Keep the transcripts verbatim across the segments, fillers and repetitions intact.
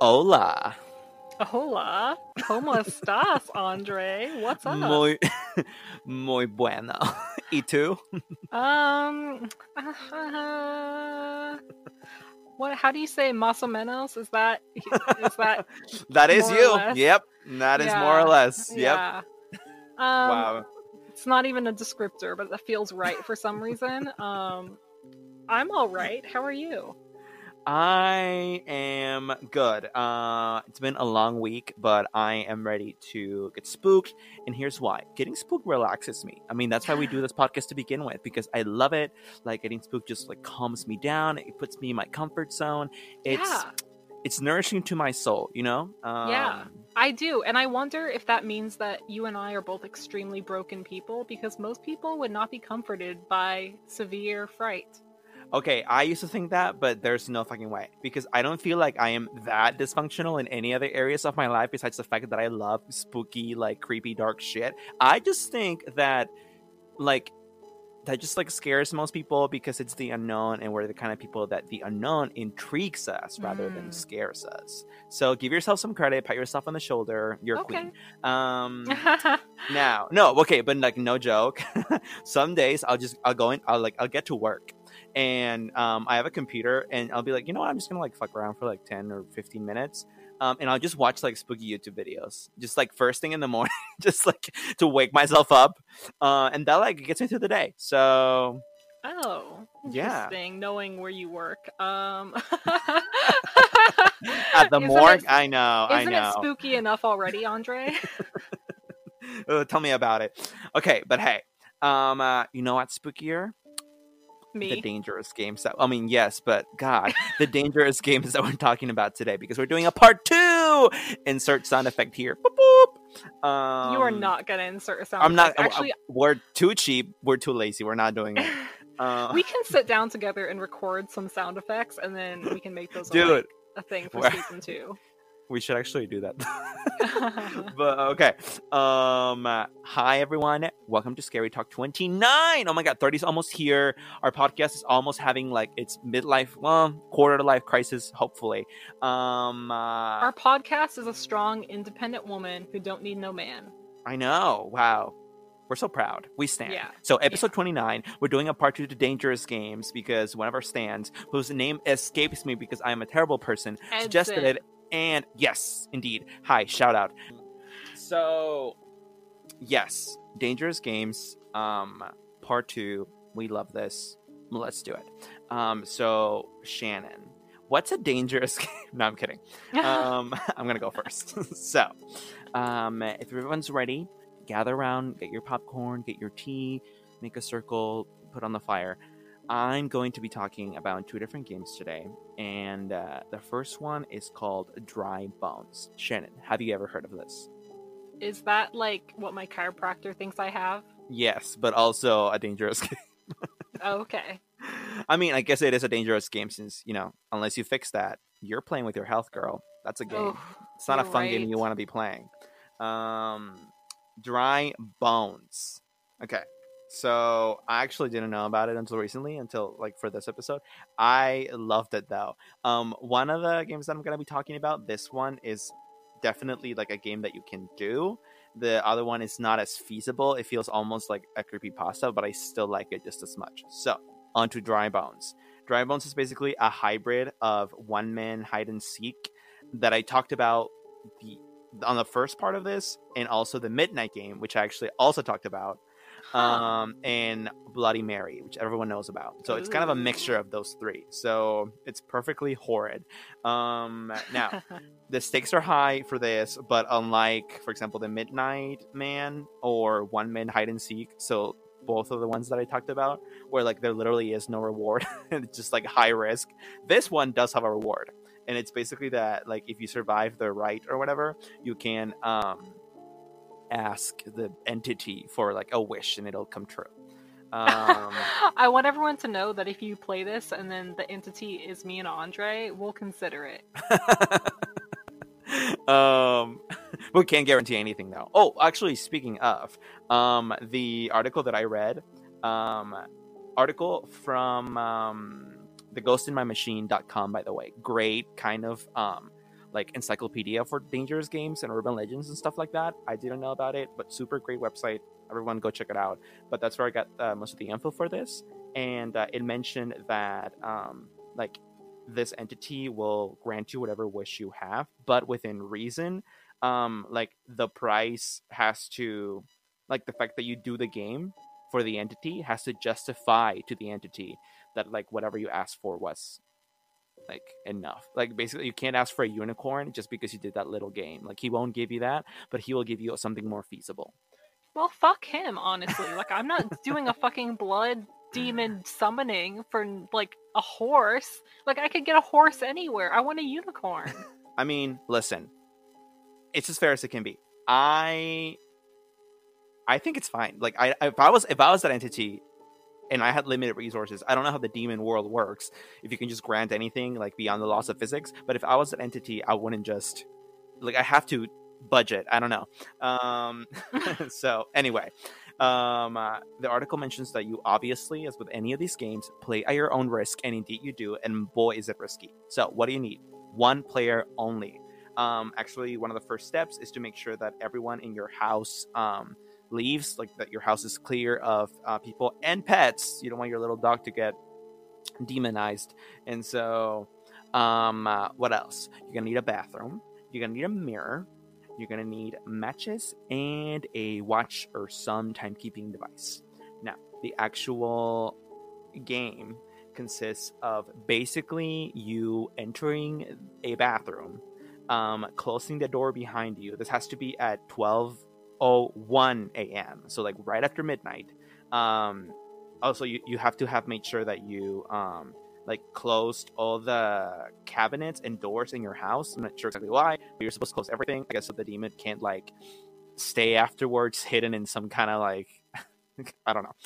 Hola. Hola. ¿Cómo estás, Andre? What's up? Muy, muy bueno. ¿Y tú? Um, uh, what? How do you say más o menos? Is that is that? That is you. Yep. That is yeah. more or less. Yep. Yeah. Um, wow. It's not even a descriptor, but that feels right for some reason. Um, I'm all right. How are you? I am good. Uh, it's been a long week, but I am ready to get spooked. And here's why. Getting spooked relaxes me. I mean, that's why we do this podcast to begin with, because I love it. Like, getting spooked just like calms me down. It puts me in my comfort zone. It's yeah. it's nourishing to my soul, you know? Um, yeah, I do. And I wonder if that means that you and I are both extremely broken people, because most people would not be comforted by severe fright. Okay, I used to think that, but there's no fucking way. Because I don't feel like I am that dysfunctional in any other areas of my life besides the fact that I love spooky, like, creepy, dark shit. I just think that, like, that just, like, scares most people because it's the unknown, and we're the kind of people that the unknown intrigues us rather mm. than scares us. So give yourself some credit, pat yourself on the shoulder. You're okay. Queen. Um, now, no, okay, but, like, no joke. Some days I'll just, I'll go in, I'll, like, I'll get to work. And um, I have a computer, and I'll be like, you know what? I'm just gonna like fuck around for like ten or fifteen minutes, um, and I'll just watch like spooky YouTube videos, just like first thing in the morning, just like to wake myself up, uh, and that like gets me through the day. So, oh, interesting. Yeah. Knowing where you work, um, at the morgue, I know, I know. Isn't it spooky enough already, Andre? Oh, tell me about it. Okay, but hey, um, uh, you know what's spookier? Me. The dangerous games that I mean yes but god the dangerous games that we're talking about today, because we're doing a part two. Insert sound effect here. Boop, boop. Um, you are not gonna insert a sound I'm effect. Not actually. We're too cheap, we're too lazy, we're not doing it. Uh, we can sit down together and record some sound effects, and then we can make those like, a thing for we're... season two. We should actually do that. But okay. Um, uh, hi, everyone. Welcome to Scary Talk twenty-nine. Oh, my God. thirty is almost here. Our podcast is almost having like its midlife, well, quarter to life crisis, hopefully. Um, uh, Our podcast is a strong, independent woman who don't need no man. I know. Wow. We're so proud. We stand. Yeah. So episode yeah. twenty-nine, we're doing a part two to Dangerous Games, because one of our stands, whose name escapes me because I'm a terrible person, Edson. Suggested it. And yes, indeed. Hi, shout out. So, yes, Dangerous Games, um, part two. We love this. Let's do it. Um, so, Shannon, what's a dangerous game? No, I'm kidding. Um, I'm going to go first. So, um, if everyone's ready, gather around, get your popcorn, get your tea, make a circle, put on the fire. I'm going to be talking about two different games today, and uh, the first one is called Dry Bones. Shannon, have you ever heard of this? Is that like what my chiropractor thinks I have? Yes, but also a dangerous game. Okay. I mean, I guess it is a dangerous game since, you know, unless you fix that, you're playing with your health, girl. That's a game. Oh, it's not a fun right. game you want to be playing. Um, Dry Bones. Okay. So I actually didn't know about it until recently, until like for this episode. I loved it though. Um, one of the games that I'm going to be talking about, this one is definitely like a game that you can do. The other one is not as feasible. It feels almost like a creepypasta, but I still like it just as much. So onto Dry Bones. Dry Bones is basically a hybrid of one man hide and seek that I talked about the, on the first part of this, and also the Midnight Game, which I actually also talked about. Um and Bloody Mary, which everyone knows about. So it's kind of a mixture of those three. So it's perfectly horrid. Um now the stakes are high for this, but unlike, for example, the Midnight Man or One Man Hide and Seek, so both of the ones that I talked about, where like there literally is no reward, it's just like high risk. This one does have a reward. And it's basically that like if you survive the rite or whatever, you can um ask the entity for like a wish and it'll come true. um I want everyone to know that if you play this and then the entity is me and Andre, we'll consider it. Um we can't guarantee anything though. Oh, actually, speaking of, um the article that I read, um article from um the ghost in my machine dot com, by the way, great kind of um like encyclopedia for dangerous games and urban legends and stuff like that. I didn't know about it, but super great website. Everyone go check it out. But that's where I got uh, most of the info for this. And uh, it mentioned that um, like this entity will grant you whatever wish you have, but within reason. Um, like the price has to, like the fact that you do the game for the entity has to justify to the entity that like whatever you asked for was like enough. Like basically you can't ask for a unicorn just because you did that little game. Like he won't give you that, but he will give you something more feasible. Well, fuck him, honestly. Like I'm not doing a fucking blood demon summoning for like a horse. Like I could get a horse anywhere. I want a unicorn. I mean, listen, it's as fair as it can be. I I think it's fine. Like I if I was if I was that entity and I had limited resources, I don't know how the demon world works, if you can just grant anything like beyond the laws of physics, but if I was an entity, I wouldn't just like I have to budget. I don't know. Um, so anyway, um, uh, the article mentions that you obviously, as with any of these games, play at your own risk, and indeed you do, and boy is it risky. So what do you need? One player only. Um, actually, one of the first steps is to make sure that everyone in your house um, leaves, like that your house is clear of uh, people and pets. You don't want your little dog to get demonized. And so, um, uh, what else? You're going to need a bathroom. You're going to need a mirror. You're going to need matches and a watch or some timekeeping device. Now, the actual game consists of basically you entering a bathroom, Um, closing the door behind you. This has to be at twelve oh one a.m. so like right after midnight. Um, also, you, you have to have made sure that you um, like closed all the cabinets and doors in your house. I'm not sure exactly why, but you're supposed to close everything, I guess, so the demon can't like stay afterwards hidden in some kind of like I don't know.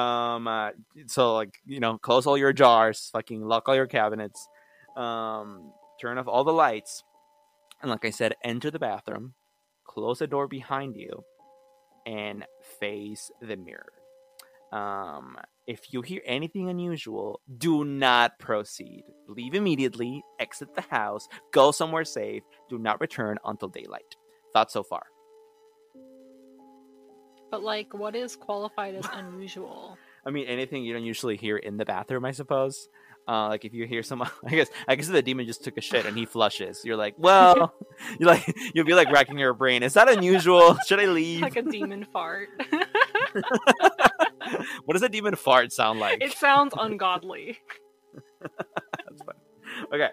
Um, uh, so like, you know, close all your jars, fucking lock all your cabinets, um, turn off all the lights. And like I said, enter the bathroom, close the door behind you, and face the mirror. Um, if you hear anything unusual, do not proceed. Leave immediately, exit the house, go somewhere safe, do not return until daylight. Thoughts so far? But like, what is qualified as unusual? I mean, anything you don't usually hear in the bathroom, I suppose. Uh, like if you hear someone, I guess, I guess if the demon just took a shit and he flushes, you're like, well, you like, you'll be like racking your brain. Is that unusual? Should I leave? Like a demon fart. What does a demon fart sound like? It sounds ungodly. That's fun. Okay.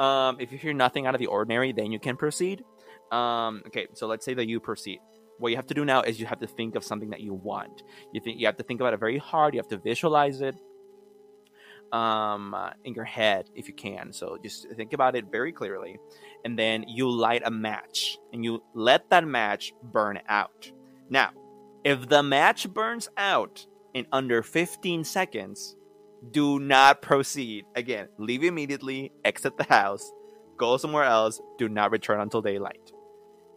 Um, if you hear nothing out of the ordinary, then you can proceed. Um, okay. So let's say that you proceed. What you have to do now is you have to think of something that you want. You think you have to think about it very hard. You have to visualize it. Um, uh, in your head if you can. So just think about it very clearly, and then you light a match and you let that match burn out. Now, if the match burns out in under fifteen seconds, do not proceed. Again, leave immediately, exit the house, go somewhere else, do not return until daylight.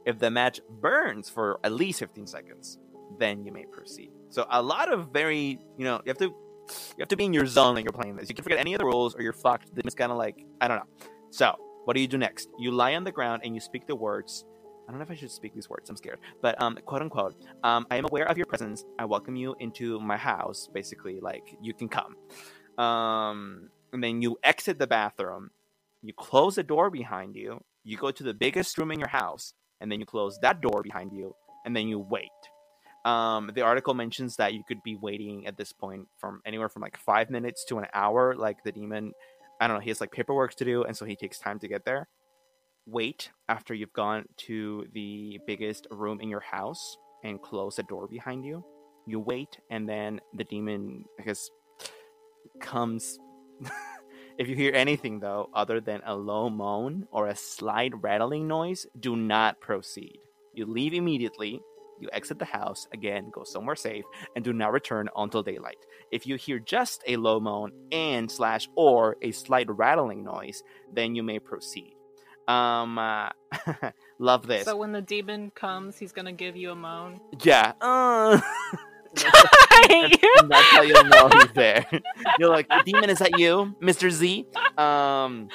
If the match burns for at least fifteen seconds, then you may proceed. So a lot of very, you know, you have to You have to be in your zone when you're playing this. You can forget any of the rules or you're fucked. It's kind of like, I don't know. So, what do you do next? You lie on the ground and you speak the words. I don't know if I should speak these words. I'm scared. But, um, quote unquote, um, I am aware of your presence. I welcome you into my house. Basically, like, you can come. Um, and then you exit the bathroom. You close the door behind you. You go to the biggest room in your house. And then you close that door behind you. And then you wait. Um, the article mentions that you could be waiting at this point from anywhere from like five minutes to an hour. Like the demon, I don't know, he has like paperwork to do, and so he takes time to get there. Wait after you've gone to the biggest room in your house and close the door behind you. You wait, and then the demon, I guess, comes. If you hear anything, though, other than a low moan or a slight rattling noise, do not proceed. You leave immediately. You exit the house, again, go somewhere safe, and do not return until daylight. If you hear just a low moan and slash or a slight rattling noise, then you may proceed. Um, uh, love this. So when the demon comes, he's going to give you a moan? Yeah. Uh... I hate you. That's how you'll know he's there. You're like, the demon is at you, Mister Z. Um,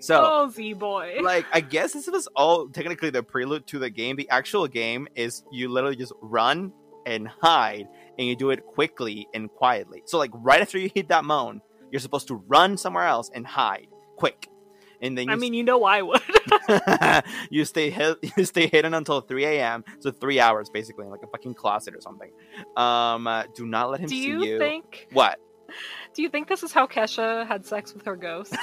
So, oh, Z-boy. Like, I guess this was all technically the prelude to the game. The actual game is you literally just run and hide, and you do it quickly and quietly. So, like, right after you hit that moan, you're supposed to run somewhere else and hide quick. And then you I mean, you know I would. you stay hid- you stay hidden until three a.m. So three hours, basically, in like a fucking closet or something. Um, uh, do not let him do see you. Do you think... What? Do you think this is how Kesha had sex with her ghost?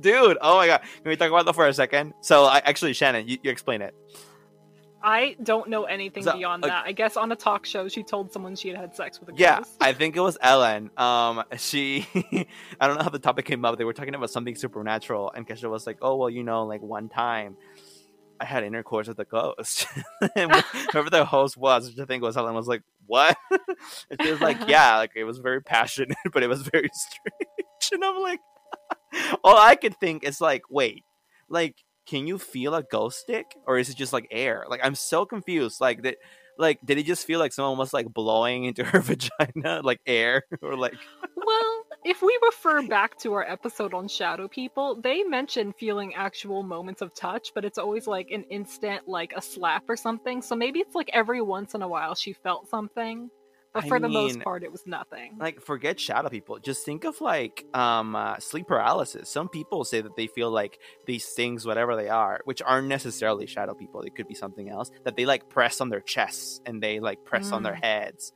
Dude, oh my god. Can we talk about that for a second? So, I, actually, Shannon, you, you explain it. I don't know anything so, beyond uh, that. I guess on a talk show, she told someone she had had sex with a yeah, ghost. Yeah, I think it was Ellen. Um, she, I don't know how the topic came up. They were talking about something supernatural, and Kesha was like, "Oh well, you know, like one time, I had intercourse with a ghost." And whoever the host was, which I think was Ellen, was like, "What?" And she was like, "Yeah, like it was very passionate, but it was very strange." And I'm like, all I could think is like, wait, like. Can you feel a ghost stick, or is it just like air? Like I'm so confused. Like that, like did it just feel like someone was like blowing into her vagina, like air, or like? Well, if we refer back to our episode on shadow people, they mention feeling actual moments of touch, but it's always like an instant, like a slap or something. So maybe it's like every once in a while she felt something, but I for mean, the most part, it was nothing. Like forget shadow people. Just think of like um, uh, sleep paralysis. Some people say that they feel like these things, whatever they are, which aren't necessarily shadow people. It could be something else that they like press on their chests and they like press mm. on their heads.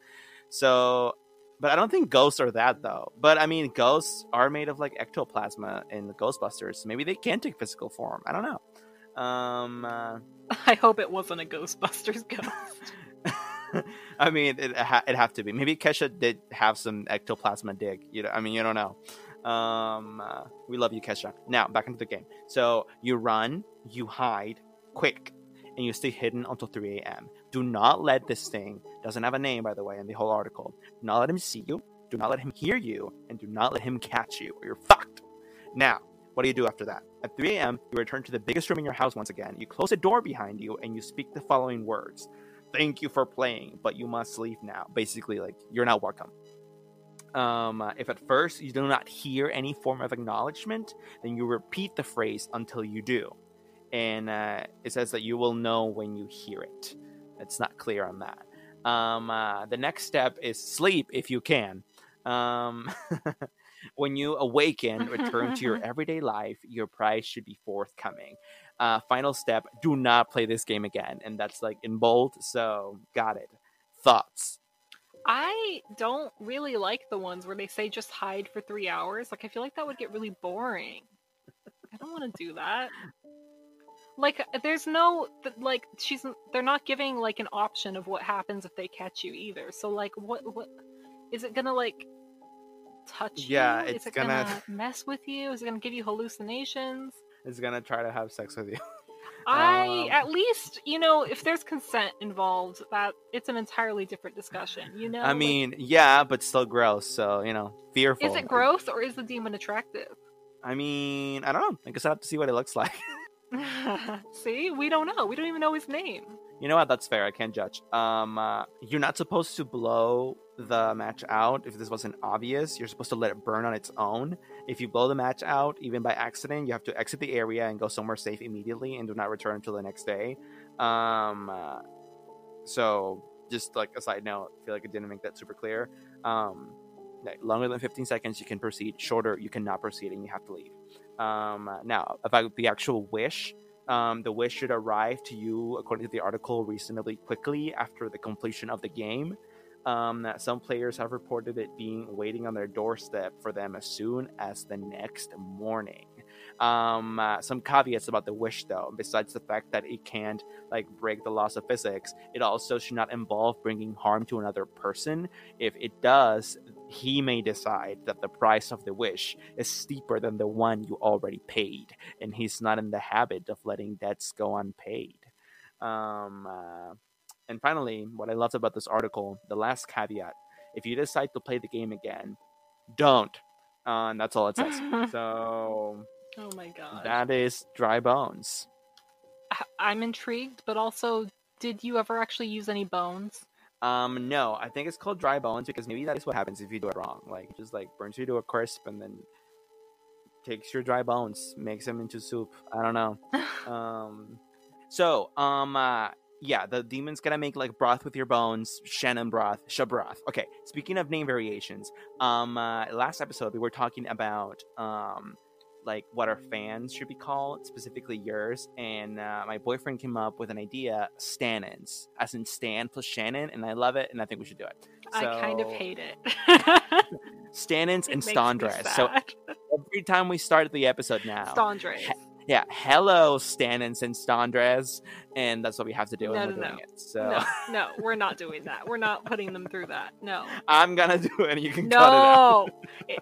So, but I don't think ghosts are that though. But I mean, ghosts are made of like ectoplasma in the Ghostbusters. So maybe they can take physical form. I don't know. Um, uh... I hope it wasn't a Ghostbusters ghost. I mean, it ha- it have to be. Maybe Kesha did have some ectoplasma dig. You know, I mean, you don't know. Um, uh, we love you, Kesha. Now back into the game. So you run, you hide, quick, and you stay hidden until three a.m. Do not let this thing doesn't have a name, by the way, in the whole article. Do not let him see you. Do not let him hear you, and do not let him catch you, or you're fucked. Now, what do you do after that? At three a.m., you return to the biggest room in your house once again. You close the door behind you, and you speak the following words. Thank you for playing, but you must leave now. Basically, like, you're not welcome. Um, uh, if at first you do not hear any form of acknowledgement, then you repeat the phrase until you do. And uh, it says that you will know when you hear it. It's not clear on that. Um, uh, the next step is sleep, if you can. Um, when you awaken, return to your everyday life. Your prize should be forthcoming. Uh, final step, do not play this game again. And that's like in bold, so got it. Thoughts? I don't really like the ones where they say just hide for three hours. Like, I feel like that would get really boring. I don't want to do that. Like, there's no, like, she's they're not giving, like, an option of what happens if they catch you either. So, like, what, what, is it gonna, like, touch yeah, you? Yeah, it's it gonna... gonna mess with you? Is it gonna give you hallucinations? Is gonna try to have sex with you. I um, at least, you know, if there's consent involved, that it's an entirely different discussion, you know. I mean, like, yeah, but still gross, so you know, fearful. Is it gross or is the demon attractive? I mean, I don't know. I guess I have to see what it looks like. See, we don't know. We don't even know his name. You know what? That's fair. I can't judge. Um, uh, you're not supposed to blow the match out. If this wasn't obvious, you're supposed to let it burn on its own. If you blow the match out, even by accident, you have to exit the area and go somewhere safe immediately and do not return until the next day. Um, uh, so, just like a side note, I feel like it didn't make that super clear. Um, longer than fifteen seconds, you can proceed. Shorter, you cannot proceed and you have to leave. Um, now, about the actual wish... Um, the wish should arrive to you, according to the article, reasonably quickly after the completion of the game. Um, that some players have reported it being waiting on their doorstep for them as soon as the next morning. Um, uh, some caveats about the wish, though. Besides the fact that it can't like break the laws of physics, it also should not involve bringing harm to another person. If it does, he may decide that the price of the wish is steeper than the one you already paid, and he's not in the habit of letting debts go unpaid. Um, uh, and finally, what I loved about this article, the last caveat: if you decide to play the game again, don't. Uh, and that's all it says. So. Oh my god. That is dry bones. I'm intrigued, but also, did you ever actually use any bones? Um, no, I think it's called dry bones because maybe that is what happens if you do it wrong. Like, just like burns you to a crisp and then takes your dry bones, makes them into soup. I don't know. um, so, um, uh, yeah, the demon's gonna make like broth with your bones, Shannon broth, Shabroth. Okay, speaking of name variations, um, uh, last episode we were talking about um, like what our fans should be called, specifically yours, and uh, my boyfriend came up with an idea, Stannins, as in Stan plus Shannon, and I love it, and I think we should do it. So, I kind of hate it. Stannins and Stondres. So every time we start the episode now, Stondres. He- yeah, hello Stannins and Stondres, and that's what we have to do. No, when no, we're doing no. It, so. no, no, we're not doing that. We're not putting them through that. No, I'm gonna do it. And you can no. cut it out. No.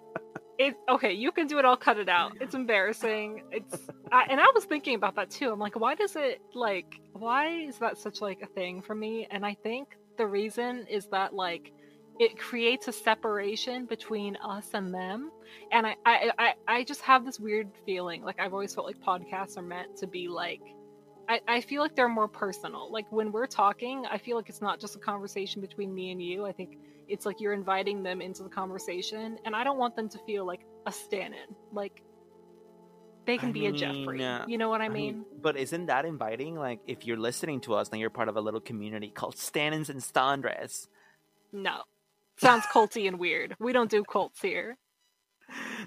It, okay, you can do it. I'll cut it out. It's embarrassing. It's I, and I was thinking about that too. I'm like, why does it like? Why is that such like a thing for me? And I think the reason is that like it creates a separation between us and them. And I, I, I, I just have this weird feeling. Like I've always felt like podcasts are meant to be like. I, I feel like they're more personal. Like when we're talking, I feel like it's not just a conversation between me and you. I think it's like you're inviting them into the conversation, and I don't want them to feel like a stand-in. Like they can I be mean, a Jeffrey. Uh, you know what I, I mean? mean? But isn't that inviting? Like if you're listening to us, then you're part of a little community called Stand-ins and Stondres. No. Sounds culty and weird. We don't do cults here.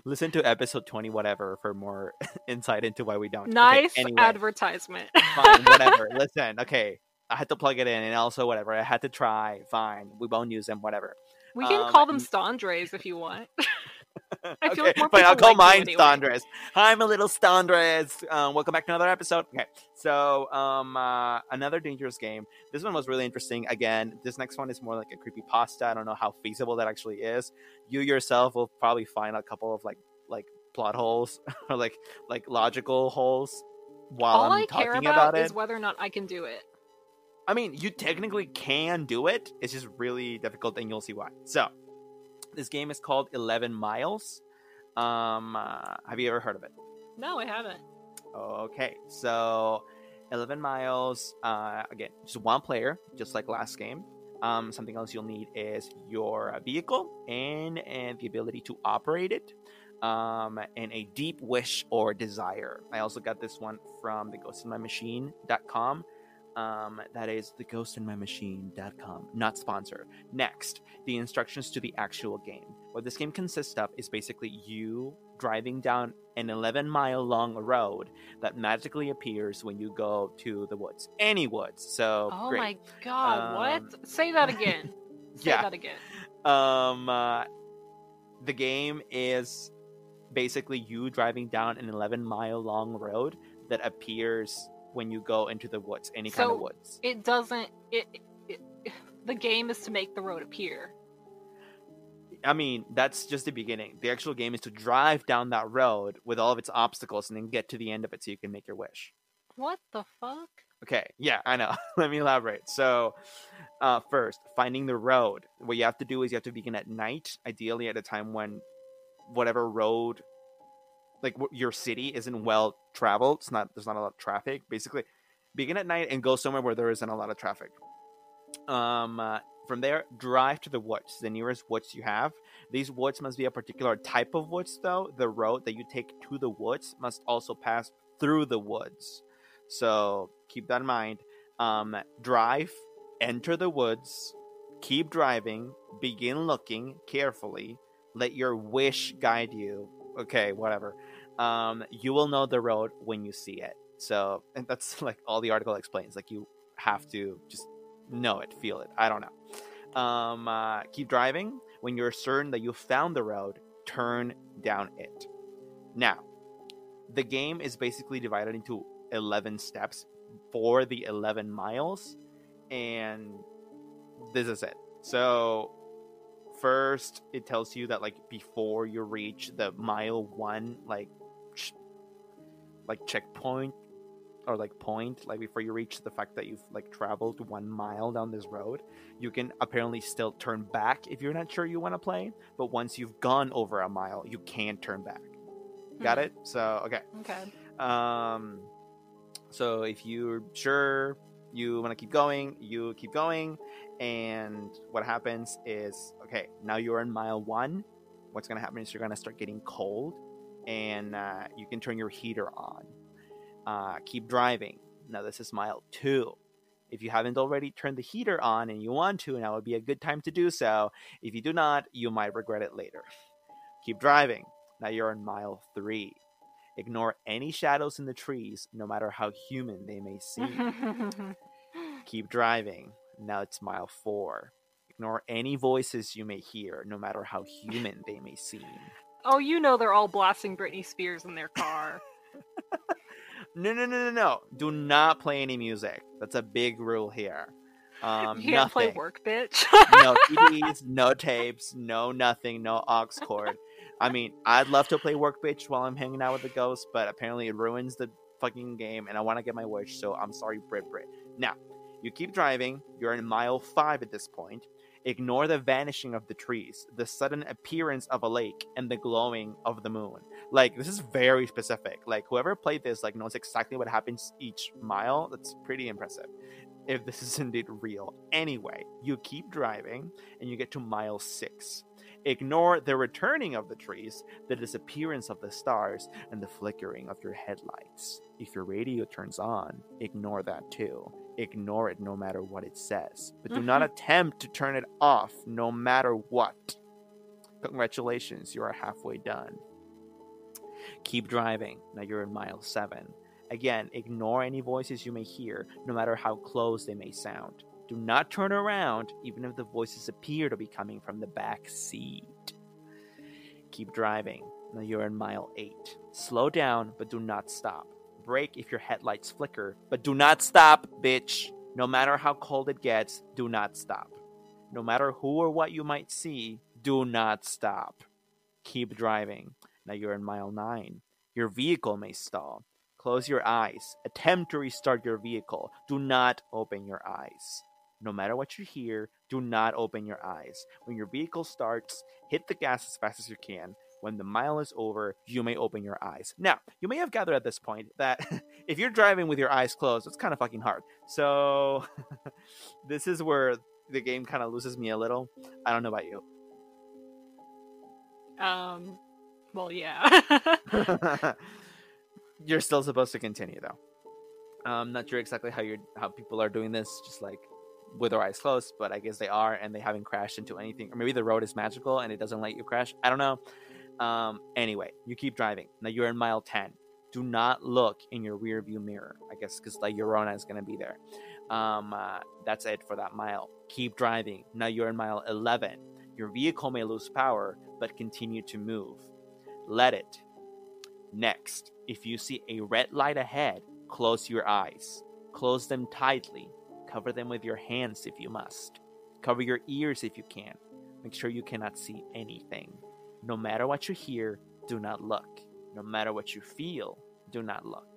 Listen to episode twenty whatever for more insight into why we don't. Nice okay, anyway. Advertisement. Fine, whatever. Listen, okay. I had to plug it in and also whatever. I had to try. Fine. We won't use them, whatever. We can um, call them Stondres if you want. I feel okay, like more fine, people I'll call like mine anyway. Stondres. Hi, my little Stondres. Um, welcome back to another episode. Okay, so um, uh, another dangerous game. This one was really interesting. Again, this next one is more like a creepypasta. I don't know how feasible that actually is. You yourself will probably find a couple of like like plot holes or like like logical holes while All I'm I talking care about, about it. Is whether or not I can do it. I mean, you technically can do it. It's just really difficult, and you'll see why. So. This game is called eleven miles. Um, uh, have you ever heard of it? No, I haven't. Okay, so eleven miles. Uh, again, just one player, just like last game. Um, something else you'll need is your vehicle and, and the ability to operate it. Um, and a deep wish or desire. I also got this one from the ghost in my machine dot com. Um, that is the ghost in my machine dot com, not sponsored. Next, the instructions to the actual game. What this game consists of is basically you driving down an eleven mile long road that magically appears when you go to the woods. Any woods. So, oh great. my god, um, what? Say that again. Say yeah. that again. Um, uh, the game is basically you driving down an eleven mile long road that appears when you go into the woods, any so kind of woods. It doesn't it, it, it the game is to make the road appear. I mean, that's just the beginning. The actual game is to drive down that road with all of its obstacles and then get to the end of it so you can make your wish. What the fuck? Okay, yeah, I know. Let me elaborate. So, uh, first, finding the road. What you have to do is you have to begin at night, ideally at a time when whatever road like your city isn't well traveled. It's not, there's not a lot of traffic. Basically, begin at night and go somewhere where there isn't a lot of traffic. Um, uh, from there, drive to the woods, the nearest woods you have. These woods must be a particular type of woods, though. The road that you take to the woods must also pass through the woods. So keep that in mind. Um, drive, enter the woods, keep driving, begin looking carefully, let your wish guide you. Okay, whatever. Um, you will know the road when you see it. So, and that's like all the article explains. Like you have to just know it, feel it. I don't know. Um, uh, keep driving. When you're certain that you found the road, turn down it. Now, the game is basically divided into eleven steps for the eleven miles, and this is it. So. First, it tells you that like before you reach the mile one, like, ch- like checkpoint or like point, like before you reach the fact that you've like traveled one mile down this road, you can apparently still turn back if you're not sure you want to play. But once you've gone over a mile, you can turn back. Mm-hmm. Got it? So okay. Okay. Um, so if you're sure you want to keep going, you keep going. And what happens is, okay, now you're in mile one. What's going to happen is you're going to start getting cold. and uh, you can turn your heater on. Uh, keep driving. Now, this is mile two. If you haven't already turned the heater on and you want to, now would be a good time to do so. If you do not, you might regret it later. Keep driving. Now you're on mile three. Ignore any shadows in the trees, no matter how human they may seem. Keep driving. Now it's mile four. Ignore any voices you may hear, no matter how human they may seem. Oh, you know they're all blasting Britney Spears in their car. No, no, no, no, no. Do not play any music. That's a big rule here. Um, you can't nothing. play work, bitch. No C Ds, no tapes, no nothing, no aux cord. I mean, I'd love to play work, bitch while I'm hanging out with the ghost, but apparently it ruins the fucking game, and I want to get my wish, so I'm sorry, Brit Brit. Now, you keep driving. You're in mile five at this point. Ignore the vanishing of the trees, the sudden appearance of a lake, and the glowing of the moon. Like, this is very specific. Like, whoever played this, like, knows exactly what happens each mile. That's pretty impressive, if this is indeed real. Anyway, you keep driving, and you get to mile six. Ignore the returning of the trees, the disappearance of the stars, and the flickering of your headlights. If your radio turns on, ignore that too. Ignore it no matter what it says. But do mm-hmm. not attempt to turn it off no matter what. Congratulations, you are halfway done. Keep driving. Now you're in mile seven. Again, ignore any voices you may hear, no matter how close they may sound. Do not turn around, even if the voices appear to be coming from the back seat. Keep driving. Now you're in mile eight. Slow down, but do not stop. Brake if your headlights flicker, but do not stop, bitch. No matter how cold it gets, do not stop. No matter who or what you might see, do not stop. Keep driving. Now you're in mile nine. Your vehicle may stall. Close your eyes. Attempt to restart your vehicle. Do not open your eyes. No matter what you hear, do not open your eyes. When your vehicle starts, hit the gas as fast as you can. When the mile is over, you may open your eyes. Now, you may have gathered at this point that if you're driving with your eyes closed, it's kind of fucking hard. So this is where the game kind of loses me a little. I don't know about you. Um, well, yeah. You're still supposed to continue, though. I'm not sure exactly how you're how people are doing this, just like with their eyes closed, but I guess they are, and they haven't crashed into anything. Or maybe the road is magical and it doesn't let you crash. I don't know. Um, anyway, you keep driving. Now you're in mile ten. Do not look in your rear view mirror, I guess, because La Llorona is going to be there. Um, uh, that's it for that mile. Keep driving. Now you're in mile eleven. Your vehicle may lose power, but continue to move. Let it. Next, if you see a red light ahead, close your eyes. Close them tightly. Cover them with your hands if you must. Cover your ears if you can. Make sure you cannot see anything. No matter what you hear, do not look. No matter what you feel, do not look.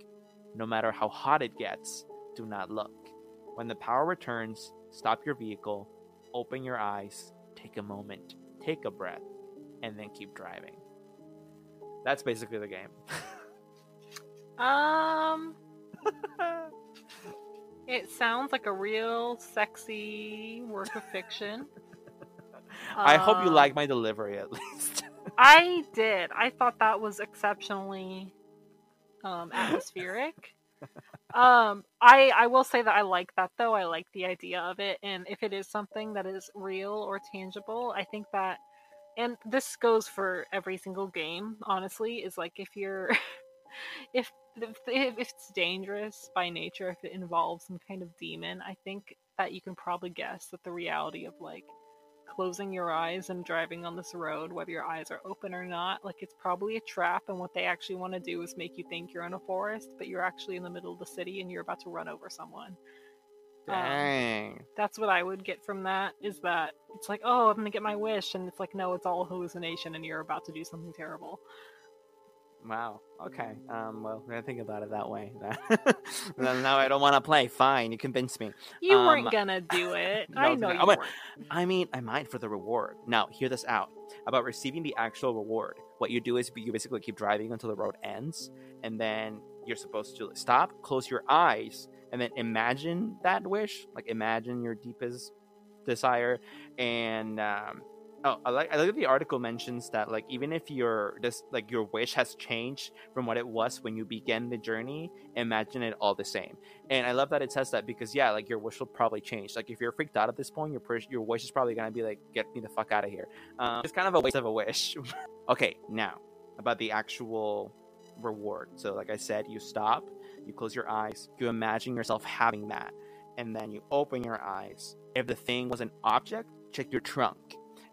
No matter how hot it gets, do not look. When the power returns, stop your vehicle, open your eyes, take a moment, take a breath, and then keep driving. That's basically the game. um, It sounds like a real sexy work of fiction. I um, hope you like my delivery, at least. I did. I thought that was exceptionally um, atmospheric. um, I I will say that I like that, though. I like the idea of it. And if it is something that is real or tangible, I think that... And this goes for every single game, honestly, is like if you're... if, if if it's dangerous by nature, if it involves some kind of demon, I think that you can probably guess that the reality of, like, closing your eyes and driving on this road, whether your eyes are open or not, like, it's probably a trap, and what they actually want to do is make you think you're in a forest, but you're actually in the middle of the city and you're about to run over someone. Dang. Um, that's what I would get from that, is that it's like, oh, I'm gonna get my wish, and it's like, no, it's all hallucination and you're about to do something terrible. Wow. Okay. Um, well, I think about it that way. Now I don't want to play. Fine. You convinced me. You um, weren't going to do it. no, I know no. you weren't. I mean, I might for the reward. Now, hear this out. About receiving the actual reward, what you do is you basically keep driving until the road ends, and then you're supposed to stop, close your eyes, and then imagine that wish. Like, imagine your deepest desire, and um, Oh, I like I like the article mentions that like even if your this like your wish has changed from what it was when you began the journey, imagine it all the same. And I love that it says that because yeah, like your wish will probably change. Like if you're freaked out at this point, your your wish is probably gonna be like, get me the fuck out of here. Um, it's kind of a waste of a wish. Okay, now about the actual reward. So like I said, you stop, you close your eyes, you imagine yourself having that, and then you open your eyes. If the thing was an object, check your trunk.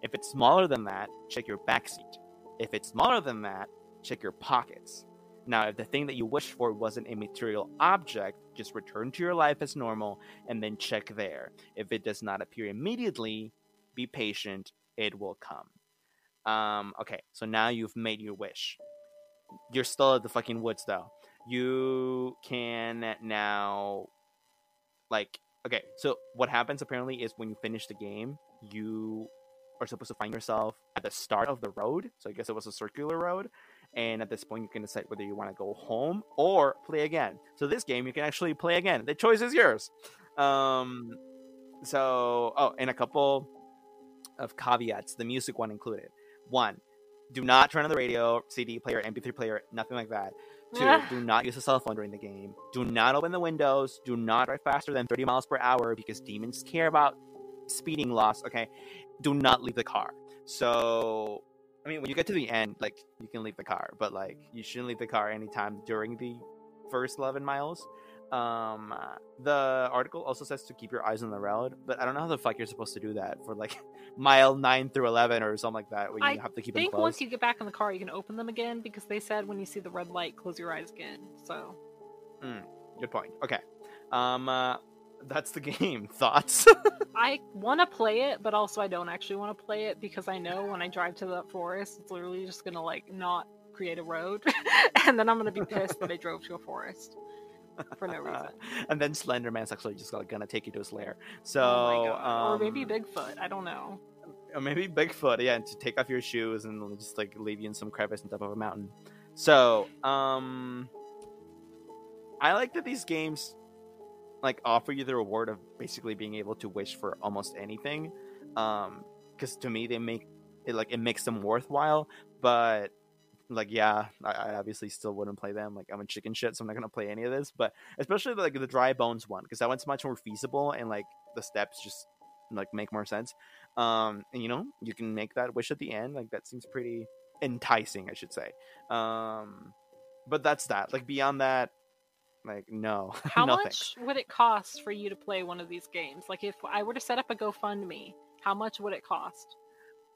If it's smaller than that, check your backseat. If it's smaller than that, check your pockets. Now, if the thing that you wished for wasn't a material object, just return to your life as normal and then check there. If it does not appear immediately, be patient. It will come. Um, okay, so now you've made your wish. You're still at the fucking woods, though. You can now, like, okay, so what happens apparently is when you finish the game, you are supposed to find yourself at the start of the road. So I guess it was a circular road, and at this point you can decide whether you want to go home or play again. So this game you can actually play again. The choice is yours. Um, so oh, and a couple of caveats, the music one included. One, do not turn on the radio, C D player, M P three player, nothing like that. Two, do not use a cell phone during the game. Do not open the windows. Do not drive faster than thirty miles per hour because demons care about speeding laws. Okay. Do not leave the car. So, I mean, when you get to the end, like, you can leave the car, but, like, you shouldn't leave the car anytime during the first eleven miles. Um, the article also says to keep your eyes on the road, but I don't know how the fuck you're supposed to do that for, like, mile nine through eleven or something like that, where you I have to keep them closed. I think once you get back in the car, you can open them again, because they said when you see the red light, close your eyes again, so. Mm, good point. Okay. Um, uh, that's the game. Thoughts? I want to play it, but also I don't actually want to play it because I know when I drive to the forest, it's literally just gonna like not create a road, and then I'm gonna be pissed that I drove to a forest for no reason. And then Slenderman's actually just like, gonna take you to his lair. So, oh my God. Um, or maybe Bigfoot. I don't know. Or maybe Bigfoot. Yeah, and to take off your shoes and just like leave you in some crevice on top of a mountain. So, um, I like that these games like offer you the reward of basically being able to wish for almost anything, um because to me they make it like it makes them worthwhile. But like yeah, I, I obviously still wouldn't play them. Like I'm a chicken shit, so I'm not gonna play any of this, but especially like the dry bones one, because that one's much more feasible and like the steps just like make more sense. Um and you know, you can make that wish at the end. Like that seems pretty enticing, I should say. Um but that's that. Like beyond that, like, no. How much would it cost for you to play one of these games? Like, if I were to set up a GoFundMe, how much would it cost?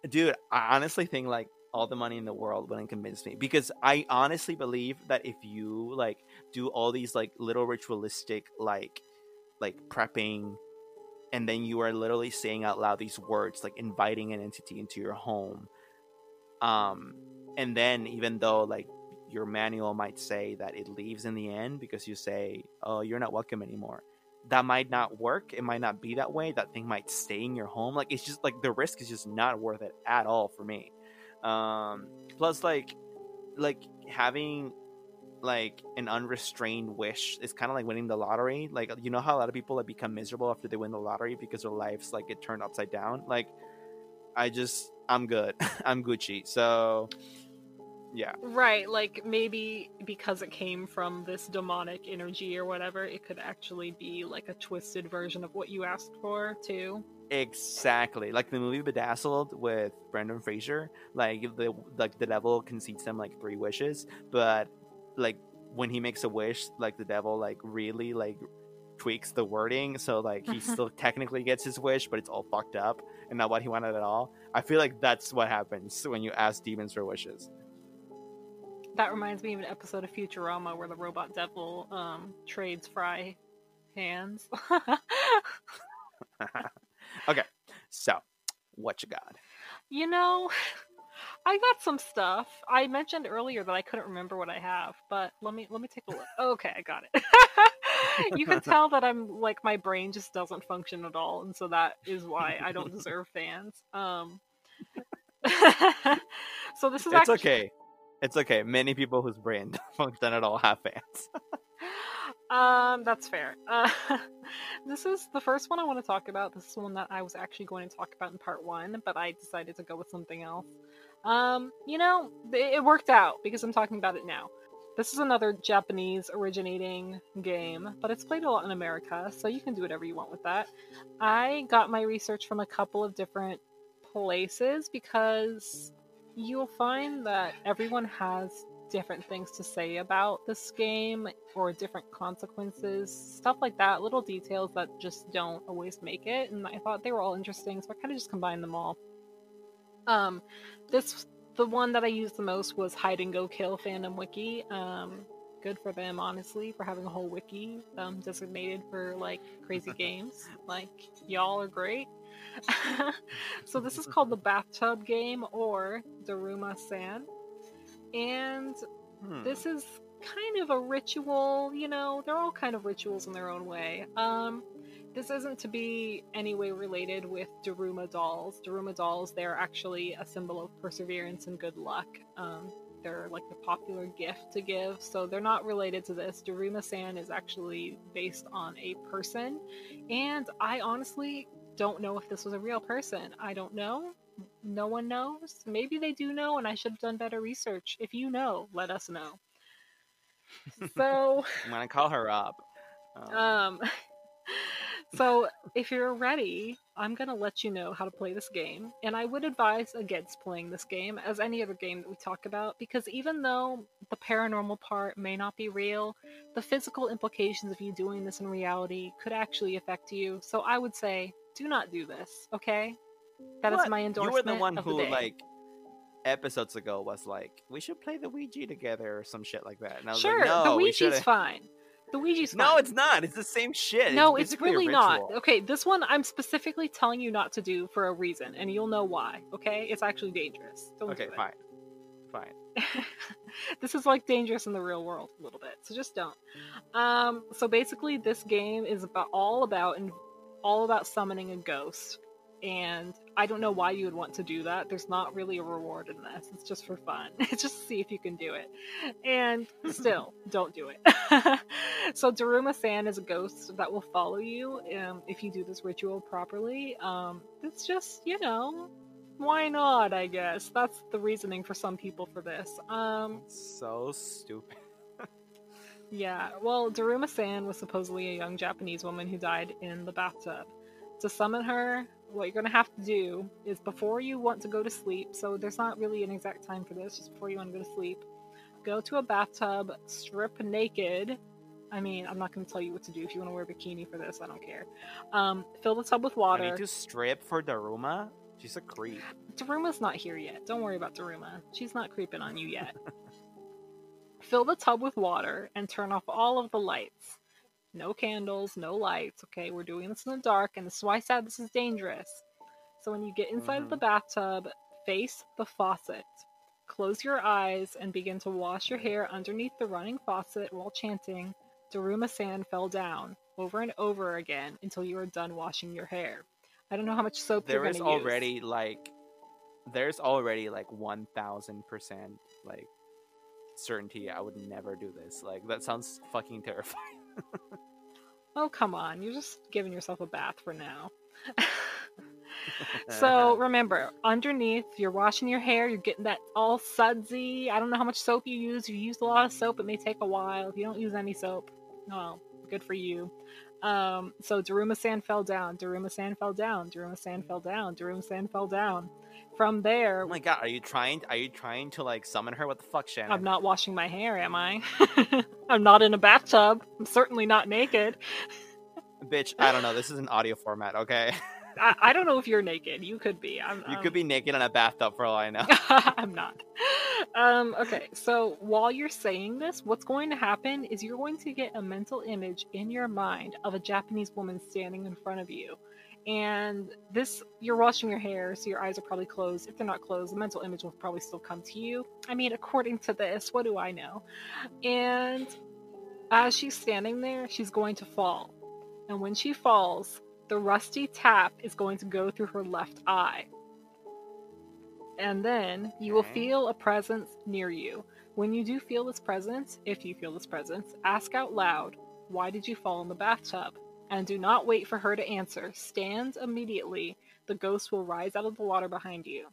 Dude, I honestly think, like, all the money in the world wouldn't convince me. Because I honestly believe that if you, like, do all these, like, little ritualistic, like, like, prepping, and then you are literally saying out loud these words, like, inviting an entity into your home. Um, and then, even though, like, your manual might say that it leaves in the end because you say, oh, you're not welcome anymore. That might not work. It might not be that way. That thing might stay in your home. Like, it's just like the risk is just not worth it at all for me. Um, plus like, like having like an unrestrained wish is kind of like winning the lottery. Like, you know how a lot of people like become miserable after they win the lottery because their lives like get turned upside down. Like I just, I'm good. I'm Gucci. So yeah. Right, like maybe because it came from this demonic energy or whatever, it could actually be like a twisted version of what you asked for too. Exactly, like the movie Bedazzled with Brendan Fraser. Like the like the devil concedes him like three wishes, but like when he makes a wish, like the devil like really like tweaks the wording, so like he still technically gets his wish, but it's all fucked up and not what he wanted at all. I feel like that's what happens when you ask demons for wishes. That reminds me of an episode of Futurama where the robot devil um, trades fry hands. Okay, so what you got? You know, I got some stuff. I mentioned earlier that I couldn't remember what I have, but let me let me take a look. Okay, I got it. You can tell that I'm like my brain just doesn't function at all, and so that is why I don't deserve fans. Um, so this is it's actually okay. It's okay. Many people whose brain don't function at all have fans. Um, that's fair. Uh, this is the first one I want to talk about. This is one that I was actually going to talk about in part one, but I decided to go with something else. Um, you know, it worked out because I'm talking about it now. This is another Japanese originating game, but it's played a lot in America, so you can do whatever you want with that. I got my research from a couple of different places because you'll find that everyone has different things to say about this game or different consequences, stuff like that, little details that just don't always make it, and I thought they were all interesting, so I kind of just combined them all. Um, this the one that I used the most was Hide and Go Kill Fandom Wiki. Um, good for them, honestly, for having a whole wiki um, designated for like crazy games. Like, y'all are great. So this is called the Bathtub Game or Daruma-san, and hmm. this is kind of a ritual. You know, they're all kind of rituals in their own way. Um, This isn't to be any way related with Daruma dolls. Daruma dolls, they're actually a symbol of perseverance and good luck. Um, they're like the popular gift to give, so they're not related to this. Daruma-san is actually based on a person, and I honestly don't know if this was a real person. I don't know. No one knows. Maybe they do know, and I should have done better research. If you know, let us know. So... I'm gonna call her up. Um... um So, if you're ready, I'm going to let you know how to play this game, and I would advise against playing this game as any other game that we talk about, because even though the paranormal part may not be real, the physical implications of you doing this in reality could actually affect you, so I would say, do not do this, okay? That what? is my endorsement of the day. You were the one who, the like, episodes ago was like, we should play the Ouija together or some shit like that. And I was sure, like, no, the Ouija's we fine. The Ouija's fine. No, it's not. It's the same shit. No, it's, it's really not. Okay, this one I'm specifically telling you not to do for a reason, and you'll know why, okay? It's actually dangerous. Don't okay, do it. fine. Fine. This is, like, dangerous in the real world a little bit, so just don't. Um, so basically, this game is about all about and all about summoning a ghost, and I don't know why you would want to do that. There's not really a reward in this. It's just for fun. It's just to see if you can do it. And still, don't do it. So Daruma-san is a ghost that will follow you um, if you do this ritual properly. Um, it's just, you know, why not, I guess. That's the reasoning for some people for this. Um, so stupid. Yeah, well, Daruma-san was supposedly a young Japanese woman who died in the bathtub. To summon her, what you're going to have to do is before you want to go to sleep, so there's not really an exact time for this, just before you want to go to sleep, go to a bathtub, strip naked. I mean, I'm not going to tell you what to do. If you want to wear a bikini for this, I don't care. Um, fill the tub with water. I need to strip for Daruma? She's a creep. Daruma's not here yet. Don't worry about Daruma. She's not creeping on you yet. Fill the tub with water and turn off all of the lights. No candles, no lights, okay? We're doing this in the dark, and this is why I said this is dangerous. So when you get inside mm-hmm. of the bathtub, face the faucet. Close your eyes and begin to wash your hair underneath the running faucet while chanting, Daruma-san fell down, over and over again until you are done washing your hair. I don't know how much soap there you're going to use. There is already, like, there's already, like, one thousand percent, like, certainty I would never do this. Like, that sounds fucking terrifying. Oh, come on. You're just giving yourself a bath for now. So, remember, underneath, you're washing your hair, you're getting that all sudsy. I don't know how much soap you use. You use a lot of soap. It may take a while. If you don't use any soap, well, good for you. Um, so, Daruma-san fell down. Daruma-san fell down. Daruma-san fell down. Daruma-san fell down. From there... Oh my god, are you trying Are you trying to, like, summon her? What the fuck, Shannon? I'm not washing my hair, am I? I'm not in a bathtub. I'm certainly not naked. Bitch, I don't know. This is an audio format, okay? I, I don't know if you're naked. You could be. I'm, you um... could be naked in a bathtub for all I know. I'm not. Um, okay, so while you're saying this, what's going to happen is you're going to get a mental image in your mind of a Japanese woman standing in front of you. And this, you're washing your hair, so your eyes are probably closed. If they're not closed, the mental image will probably still come to you. I mean, according to this, what do I know? And as she's standing there, she's going to fall. And when she falls, the rusty tap is going to go through her left eye. And then you will feel a presence near you. When you do feel this presence, if you feel this presence, ask out loud, Why did you fall in the bathtub? And do not wait for her to answer. Stand immediately. The ghost will rise out of the water behind you.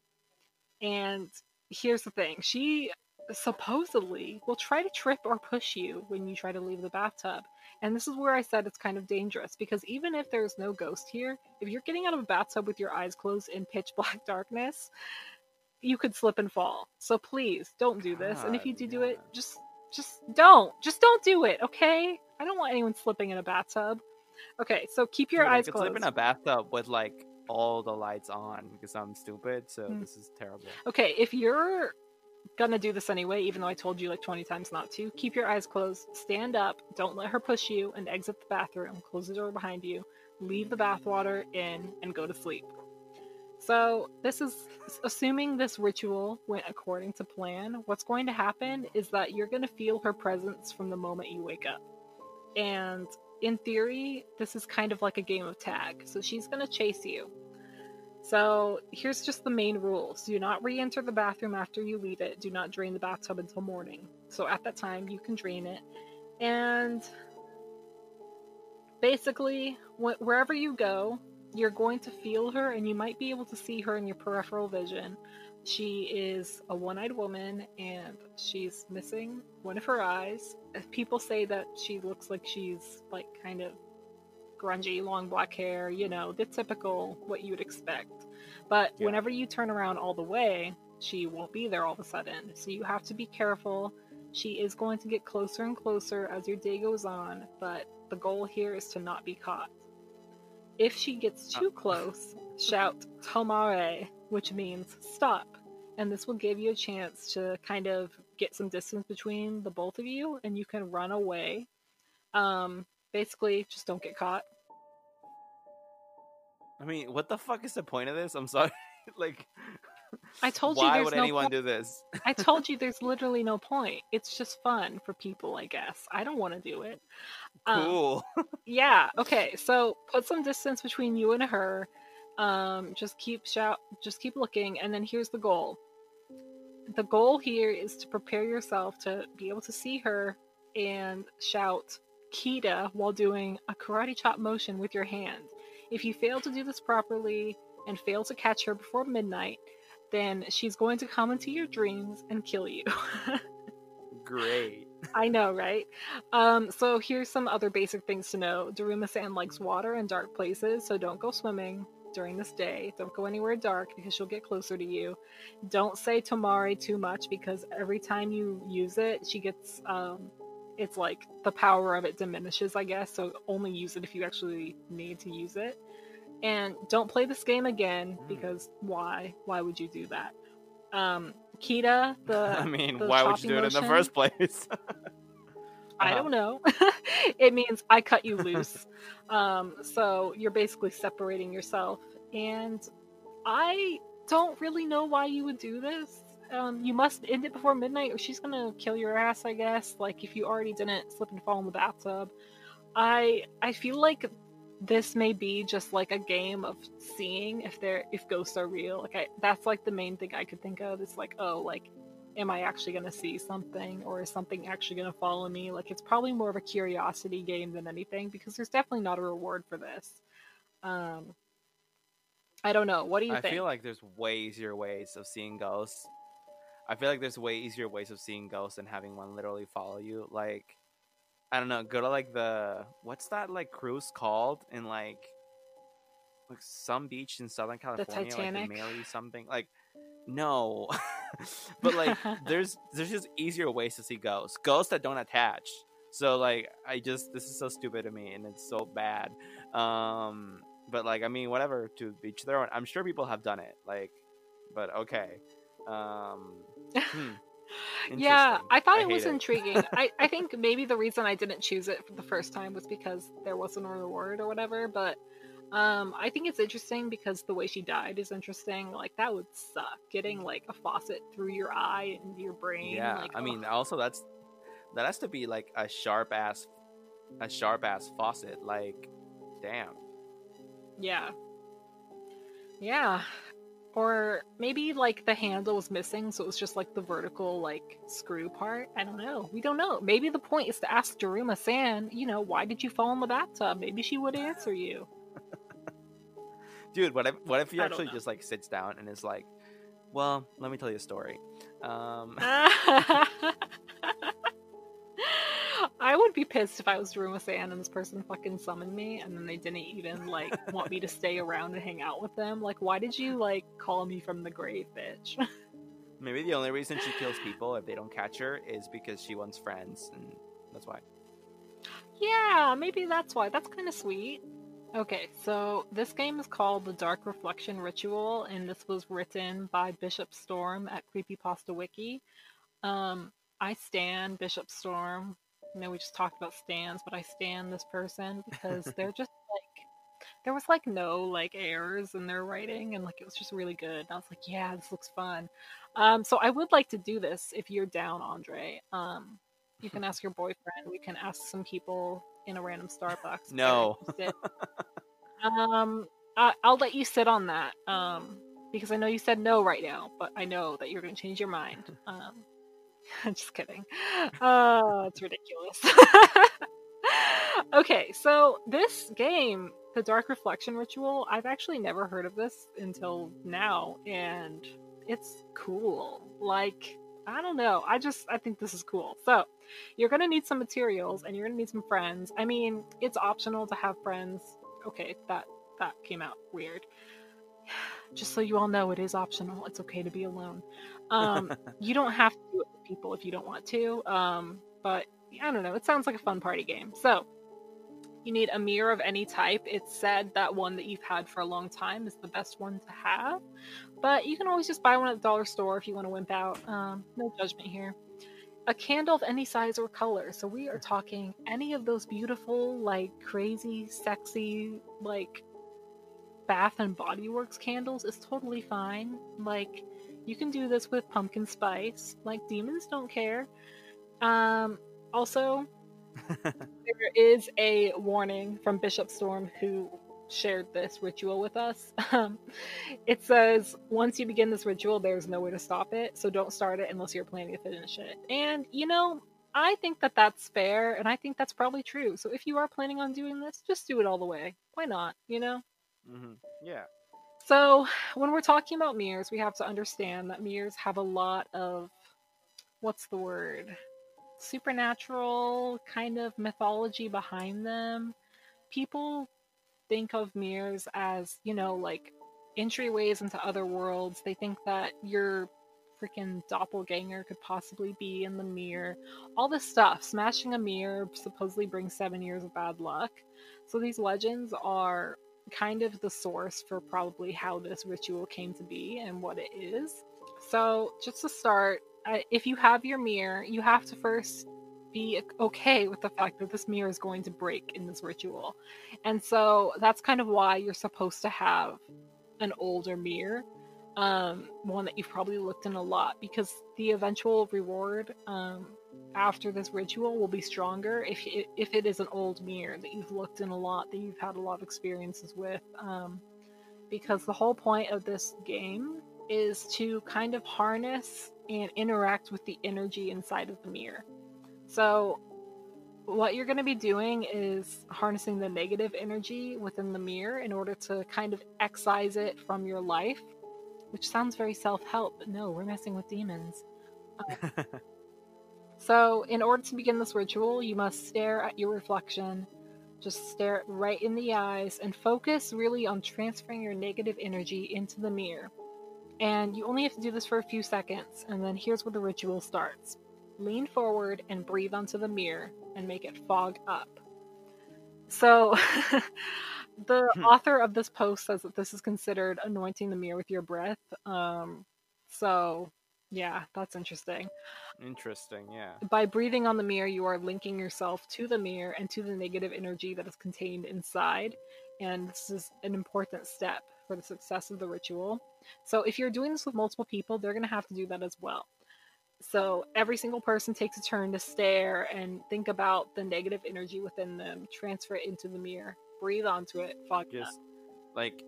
And here's the thing. She supposedly will try to trip or push you when you try to leave the bathtub. And this is where I said it's kind of dangerous, because even if there's no ghost here, if you're getting out of a bathtub with your eyes closed in pitch black darkness, you could slip and fall. So please don't do this. God, and if you do yeah. do it, just just don't. Just don't do it, okay? I don't want anyone slipping in a bathtub. Okay, so keep your yeah, eyes closed. I could slip in a bathtub with like all the lights on because I'm stupid, so mm. this is terrible. Okay, if you're gonna do this anyway, even though I told you like twenty times not to, keep your eyes closed, stand up, don't let her push you, and exit the bathroom. Close the door behind you, leave the bathwater in, and go to sleep. So this is assuming this ritual went according to plan. What's going to happen is that you're going to feel her presence from the moment you wake up. And in theory, this is kind of like a game of tag. So she's going to chase you. So here's just the main rules. Do not re-enter the bathroom after you leave it. Do not drain the bathtub until morning. So at that time, you can drain it. And basically, wh- wherever you go, you're going to feel her, and you might be able to see her in your peripheral vision. She is a one-eyed woman, and she's missing one of her eyes. People say that she looks like she's, like, kind of grungy, long black hair, you know, the typical what you would expect. But yeah. whenever you turn around all the way, she won't be there all of a sudden. So you have to be careful. She is going to get closer and closer as your day goes on, but the goal here is to not be caught. If she gets too close, shout "Tomare," which means stop. And this will give you a chance to kind of get some distance between the both of you, and you can run away. Um, basically, just don't get caught. I mean, what the fuck is the point of this? I'm sorry. Like, I told you, why would no anyone po- do this? I told you there's literally no point. It's just fun for people, I guess. I don't want to do it. Um, cool. yeah. Okay. So put some distance between you and her. Um, just keep shout. Just keep looking. And then here's the goal. The goal here is to prepare yourself to be able to see her and shout "Kita" while doing a karate chop motion with your hand. If you fail to do this properly and fail to catch her before midnight, then she's going to come into your dreams and kill you. Great. I know, right? Um, so here's some other basic things to know. Daruma-san likes water and dark places, so don't go swimming during this day. Don't go anywhere dark because she'll get closer to you. Don't say Tomari too much because every time you use it, she gets... Um, it's like the power of it diminishes, I guess, so only use it if you actually need to use it. And don't play this game again, because why? Why would you do that? Um, Kita, the I mean, the why would you do motion, it in the first place? I don't know. It means I cut you loose. um, so you're basically separating yourself. And I don't really know why you would do this. Um, you must end it before midnight or she's going to kill your ass, I guess. Like, if you already didn't slip and fall in the bathtub. I I feel like... this may be just like a game of seeing if they're if ghosts are real. Like I, that's like the main thing I could think of. It's like, oh, like, am I actually gonna see something, or is something actually gonna follow me? Like, it's probably more of a curiosity game than anything, because there's definitely not a reward for this. Um, I don't know. What do you I think? I feel like there's way easier ways of seeing ghosts. I feel like there's way easier ways of seeing ghosts than having one literally follow you. Like, I don't know, go to, like, the... what's that, like, cruise called in, like, like some beach in Southern California? The Titanic? Like, Mary something? Like, no. But, like, there's there's just easier ways to see ghosts. Ghosts that don't attach. So, like, I just... this is so stupid to me, and it's so bad. Um, but, like, I mean, whatever, to each their own. I'm sure people have done it, like, but okay. Um... hmm. Yeah, I thought I it was it. intriguing. I, I think maybe the reason I didn't choose it for the first time was because there wasn't a reward or whatever, but um, I think it's interesting because the way she died is interesting. Like, that would suck. Getting, like, a faucet through your eye and your brain. Yeah, like, I ugh. mean, also, that's that has to be, like, a sharp-ass a sharp-ass faucet. Like, damn. Yeah. Yeah. Or maybe, like, the handle was missing, so it was just, like, the vertical, like, screw part. I don't know. We don't know. Maybe the point is to ask Daruma-san, you know, why did you fall in the bathtub? Maybe she would answer you. Dude, what if, what if he actually just, like, sits down and is like, well, let me tell you a story. Um... I would be pissed if I was Daruma-san and this person fucking summoned me and then they didn't even, like, want me to stay around and hang out with them. Like, why did you, like, call me from the grave, bitch? Maybe the only reason she kills people if they don't catch her is because she wants friends, and that's why. Yeah, maybe that's why. That's kind of sweet. Okay, so this game is called The Dark Reflection Ritual, and this was written by Bishop Storm at Creepypasta Wiki. Um, I stan Bishop Storm. You know, we just talked about stans, but I stan this person because they're just like, there was like no like errors in their writing, and like it was just really good. And I was like, yeah, this looks fun. Um, so I would like to do this if you're down, Andre. Um, you can ask your boyfriend. We can ask some people in a random Starbucks. No. um, I- I'll let you sit on that. Um, because I know you said no right now, but I know that you're going to change your mind. Um. I'm just kidding. Oh, it's ridiculous. Okay, so this game, The Dark Reflection Ritual, I've actually never heard of this until now, and it's cool. Like, I don't know. I just, I think this is cool. So, you're going to need some materials, and you're going to need some friends. I mean, it's optional to have friends. Okay, that, that came out weird. Just so you all know, it is optional. It's okay to be alone. Um, you don't have to do it with people if you don't want to. Um, but I don't know. It sounds like a fun party game. So you need a mirror of any type. It's said that one that you've had for a long time is the best one to have. But you can always just buy one at the dollar store if you want to wimp out. Um, no judgment here. A candle of any size or color. So we are talking any of those beautiful, like, crazy, sexy, like, Bath and Body Works candles is totally fine. Like, you can do this with pumpkin spice. Like, demons don't care. Um, also, there is a warning from Bishop Storm, who shared this ritual with us. Um, it says, once you begin this ritual, there's no way to stop it. So don't start it unless you're planning to finish it. And, you know, I think that that's fair. And I think that's probably true. So if you are planning on doing this, just do it all the way. Why not? You know? Mm-hmm. Yeah. So when we're talking about mirrors, we have to understand that mirrors have a lot of, what's the word? Supernatural kind of mythology behind them. People think of mirrors as, you know, like entryways into other worlds. They think that your freaking doppelganger could possibly be in the mirror. All this stuff. Smashing a mirror supposedly brings seven years of bad luck. So these legends are kind of the source for probably how this ritual came to be and what it is. So just to start, uh, if you have your mirror, you have to first be okay with the fact that this mirror is going to break in this ritual. And so that's kind of why you're supposed to have an older mirror, um, one that you've probably looked in a lot, because the eventual reward um, after this ritual will be stronger if it, if it is an old mirror that you've looked in a lot, that you've had a lot of experiences with, um, because the whole point of this game is to kind of harness and interact with the energy inside of the mirror. So what you're going to be doing is harnessing the negative energy within the mirror in order to kind of excise it from your life, which sounds very self-help, but no, we're messing with demons. Um, So, in order to begin this ritual, you must stare at your reflection. Just stare it right in the eyes and focus really on transferring your negative energy into the mirror. And you only have to do this for a few seconds, and then here's where the ritual starts. Lean forward and breathe onto the mirror and make it fog up. So, the hmm. author of this post says that this is considered anointing the mirror with your breath. Um, so... Yeah, that's interesting. Interesting, yeah. By breathing on the mirror, you are linking yourself to the mirror and to the negative energy that is contained inside. And this is an important step for the success of the ritual. So if you're doing this with multiple people, they're going to have to do that as well. So every single person takes a turn to stare and think about the negative energy within them. Transfer it into the mirror. Breathe onto it. Fog it up. Like,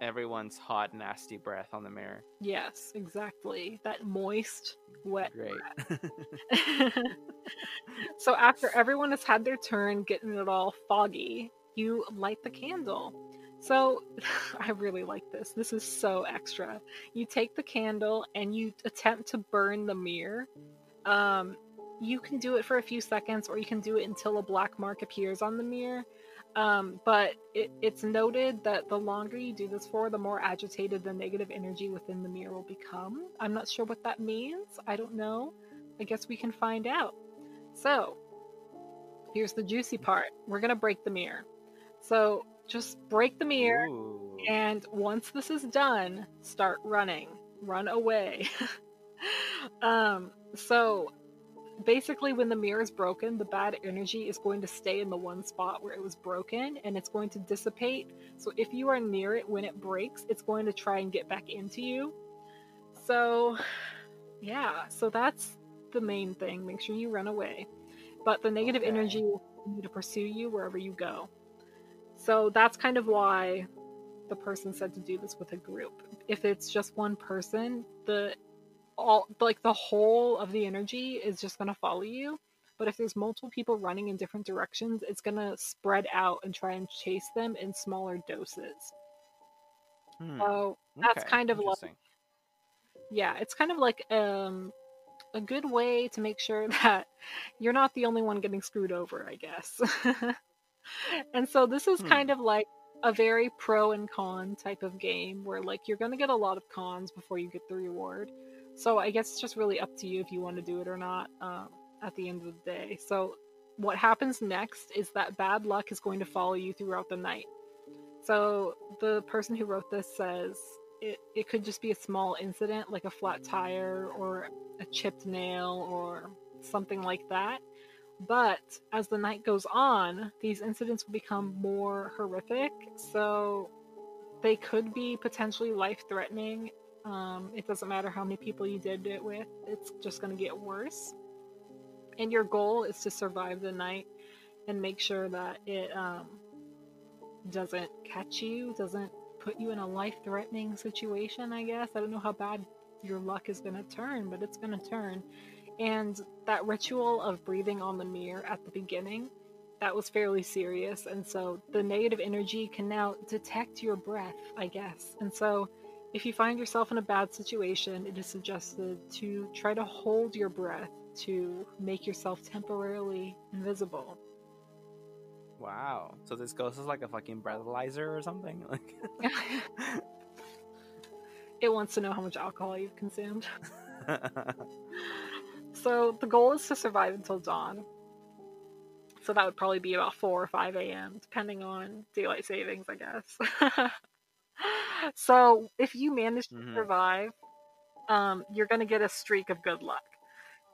everyone's hot, nasty breath on the mirror. Yes, exactly. That moist, wet Great. breath. So after everyone has had their turn, getting it all foggy, you light the candle. So, I really like this. This is so extra. You take the candle and you attempt to burn the mirror. Um, you can do it for a few seconds, or you can do it until a black mark appears on the mirror. Um, but it, it's noted that the longer you do this for, the more agitated the negative energy within the mirror will become. I'm not sure what that means. I don't know. I guess we can find out. So, here's the juicy part. We're going to break the mirror. So, just break the mirror, Ooh. and once this is done, start running. Run away. um, so, basically, when the mirror is broken, the bad energy is going to stay in the one spot where it was broken, and it's going to dissipate. So if you are near it when it breaks, it's going to try and get back into you. So, yeah. So that's the main thing. Make sure you run away. But the negative okay. energy will continue to pursue you wherever you go. So that's kind of why the person said to do this with a group. If it's just one person, the all like the whole of the energy is just going to follow you. But if there's multiple people running in different directions, it's going to spread out and try and chase them in smaller doses. Hmm. So that's okay. kind of like, yeah, it's kind of like um, a good way to make sure that you're not the only one getting screwed over, I guess. And so this is hmm. kind of like a very pro and con type of game where like you're going to get a lot of cons before you get the reward. So I guess it's just really up to you if you want to do it or not um, at the end of the day. So what happens next is that bad luck is going to follow you throughout the night. So the person who wrote this says it, it could just be a small incident like a flat tire or a chipped nail or something like that. But as the night goes on, these incidents will become more horrific, so they could be potentially life-threatening. Um, it doesn't matter how many people you did it with, it's just going to get worse. And your goal is to survive the night and make sure that it um, doesn't catch you, doesn't put you in a life-threatening situation, I guess. I don't know how bad your luck is going to turn, but it's going to turn. And that ritual of breathing on the mirror at the beginning, that was fairly serious. And so the negative energy can now detect your breath, I guess. And so if you find yourself in a bad situation, it is suggested to try to hold your breath to make yourself temporarily invisible. Wow. So this ghost is like a fucking breathalyzer or something? Like It wants to know how much alcohol you've consumed. So the goal is to survive until dawn. So that would probably be about four or five a.m. depending on daylight savings, I guess. So if you manage to mm-hmm. survive, um, you're going to get a streak of good luck.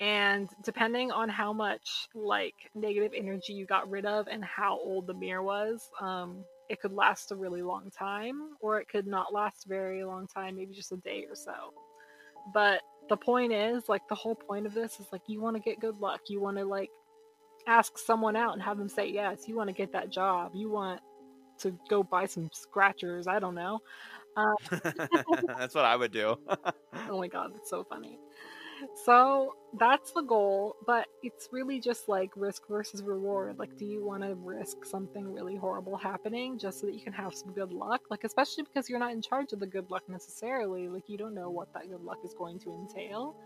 And depending on how much like negative energy you got rid of and how old the mirror was, um, it could last a really long time, or it could not last a very long time, maybe just a day or so. But the point is, like, the whole point of this is, like, you want to get good luck. You want to, like, ask someone out and have them say yes. You want to get that job. You want to go buy some scratchers. I don't know. Um, that's what I would do. Oh, my God. That's so funny. So that's the goal, but it's really just, like, risk versus reward. Like, do you want to risk something really horrible happening just so that you can have some good luck? Like, especially because you're not in charge of the good luck necessarily. Like, you don't know what that good luck is going to entail.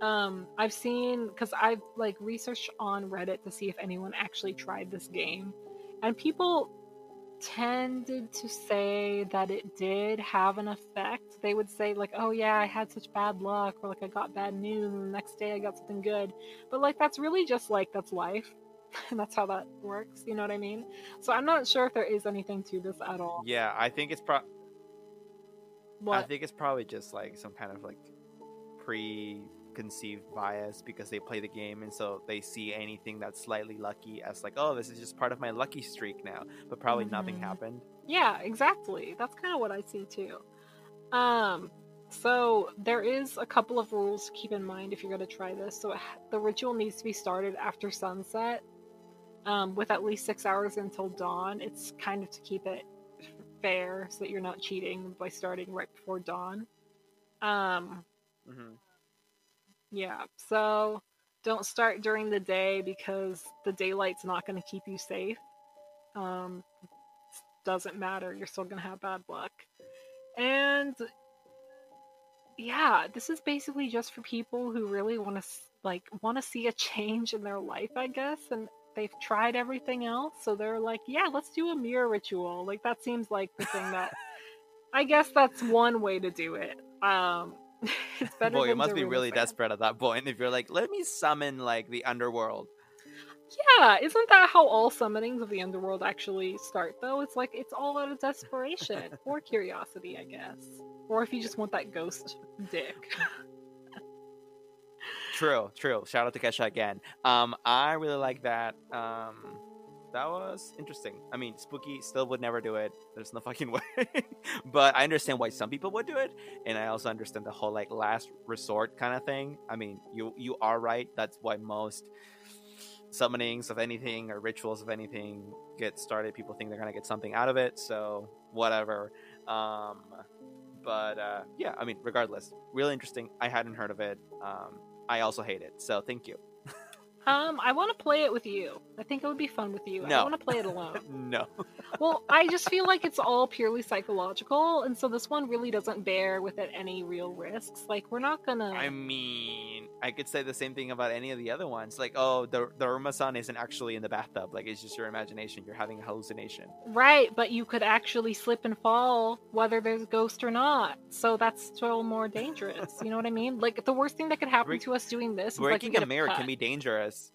Um, I've seen, because I've, like, researched on Reddit to see if anyone actually tried this game. And people tended to say that it did have an effect. They would say like, oh yeah, I had such bad luck, or like I got bad news and the next day I got something good. But like that's really just like that's life and that's how that works, you know what I mean? So I'm not sure if there is anything to this at all. Yeah, I think it's pro what? I think it's probably just like some kind of like preconceived bias because they play the game, and so they see anything that's slightly lucky as like, oh, this is just part of my lucky streak now, but probably mm-hmm. nothing happened. Yeah, exactly. That's kind of what I see too. Um so there is a couple of rules to keep in mind if you're going to try this. So it, the ritual needs to be started after sunset um with at least six hours until dawn. It's kind of to keep it fair so that you're not cheating by starting right before dawn. Um, mm-hmm. Yeah, so don't start during the day because the daylight's not going to keep you safe. Um, doesn't matter. You're still going to have bad luck. And yeah, this is basically just for people who really want to like want to see a change in their life, I guess, and they've tried everything else, so they're like, yeah, let's do a mirror ritual. Like, that seems like the thing that I guess that's one way to do it. Um, it's better. Boy, you must be really desperate at that point if you're like, let me summon like the underworld. Yeah, isn't that how all summonings of the underworld actually start, though? It's like, it's all out of desperation or curiosity, I guess. Or if you just want that ghost dick. True, true. Shout out to Kesha again. Um, I really like that. Um, that was interesting. I mean, spooky, still would never do it. There's no fucking way. But I understand why some people would do it. And I also understand the whole, like, last resort kind of thing. I mean, you, you are right. That's why most summonings of anything or rituals of anything get started. People think they're gonna get something out of it, so whatever. Um but uh yeah, I mean, regardless, really interesting. I hadn't heard of it. um I also hate it, so thank you. um I want to play it with you. I think it would be fun with you. No. I don't want to play it alone. No. Well, I just feel like it's all purely psychological, and so this one really doesn't bear with it any real risks. Like, we're not gonna, I mean, I could say the same thing about any of the other ones. Like, oh, the Daruma-san isn't actually in the bathtub. Like, it's just your imagination. You're having a hallucination. Right, but you could actually slip and fall whether there's a ghost or not. So that's still more dangerous. You know what I mean? Like, the worst thing that could happen Bre- to us doing this is, like, breaking a mirror can be dangerous.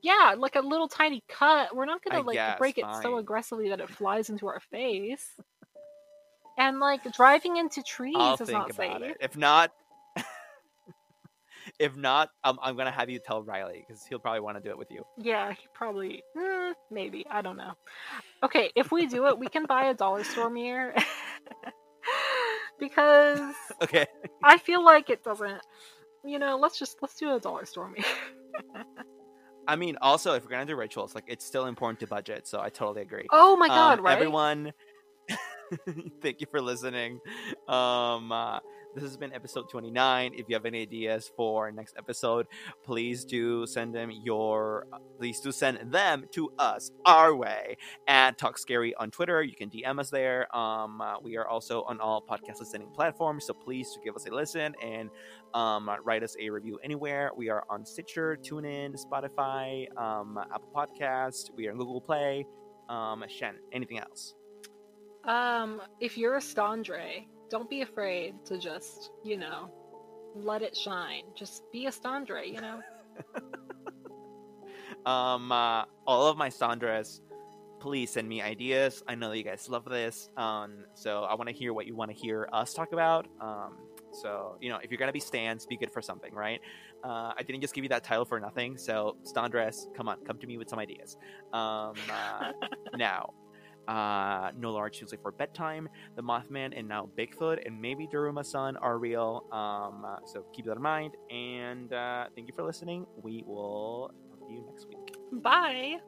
Yeah, like a little tiny cut. We're not going to, like, guess, break fine. It so aggressively that it flies into our face. And, like, driving into trees I'll is think not about safe. It. If not... If not, um, I'm going to have you tell Riley, because he'll probably want to do it with you. Yeah, he probably... Eh, maybe. I don't know. Okay, if we do it, we can buy a dollar store mirror. Because... Okay. I feel like it doesn't... You know, let's just... Let's do a dollar store mirror. I mean, also, if we're going to do rituals, like, it's still important to budget, so I totally agree. Oh my god, um, right? Everyone... Thank you for listening. Um... Uh, This has been episode twenty-nine. If you have any ideas for next episode, please do send them your please do send them to us our way at TalkScary on Twitter. You can D M us there. Um, uh, we are also on all podcast listening platforms, so please do give us a listen and um, write us a review anywhere. We are on Stitcher, TuneIn, Spotify, um, Apple Podcasts. We are on Google Play. Um, Shen, anything else? Um, if you're a Andre. Don't be afraid to just, you know, let it shine. Just be a Sandra, you know? um, uh, all of my Sandras, please send me ideas. I know you guys love this. Um, so I want to hear what you want to hear us talk about. Um, so, you know, if you're going to be Stans, be good for something, right? Uh, I didn't just give you that title for nothing. So, Sandras, come on, come to me with some ideas. Um, uh, now. Uh, No Large Tuesday for Bedtime, The Mothman, and now Bigfoot, and maybe Daruma-san are real. Um, uh, so keep that in mind. And uh, thank you for listening. We will talk to you next week. Bye.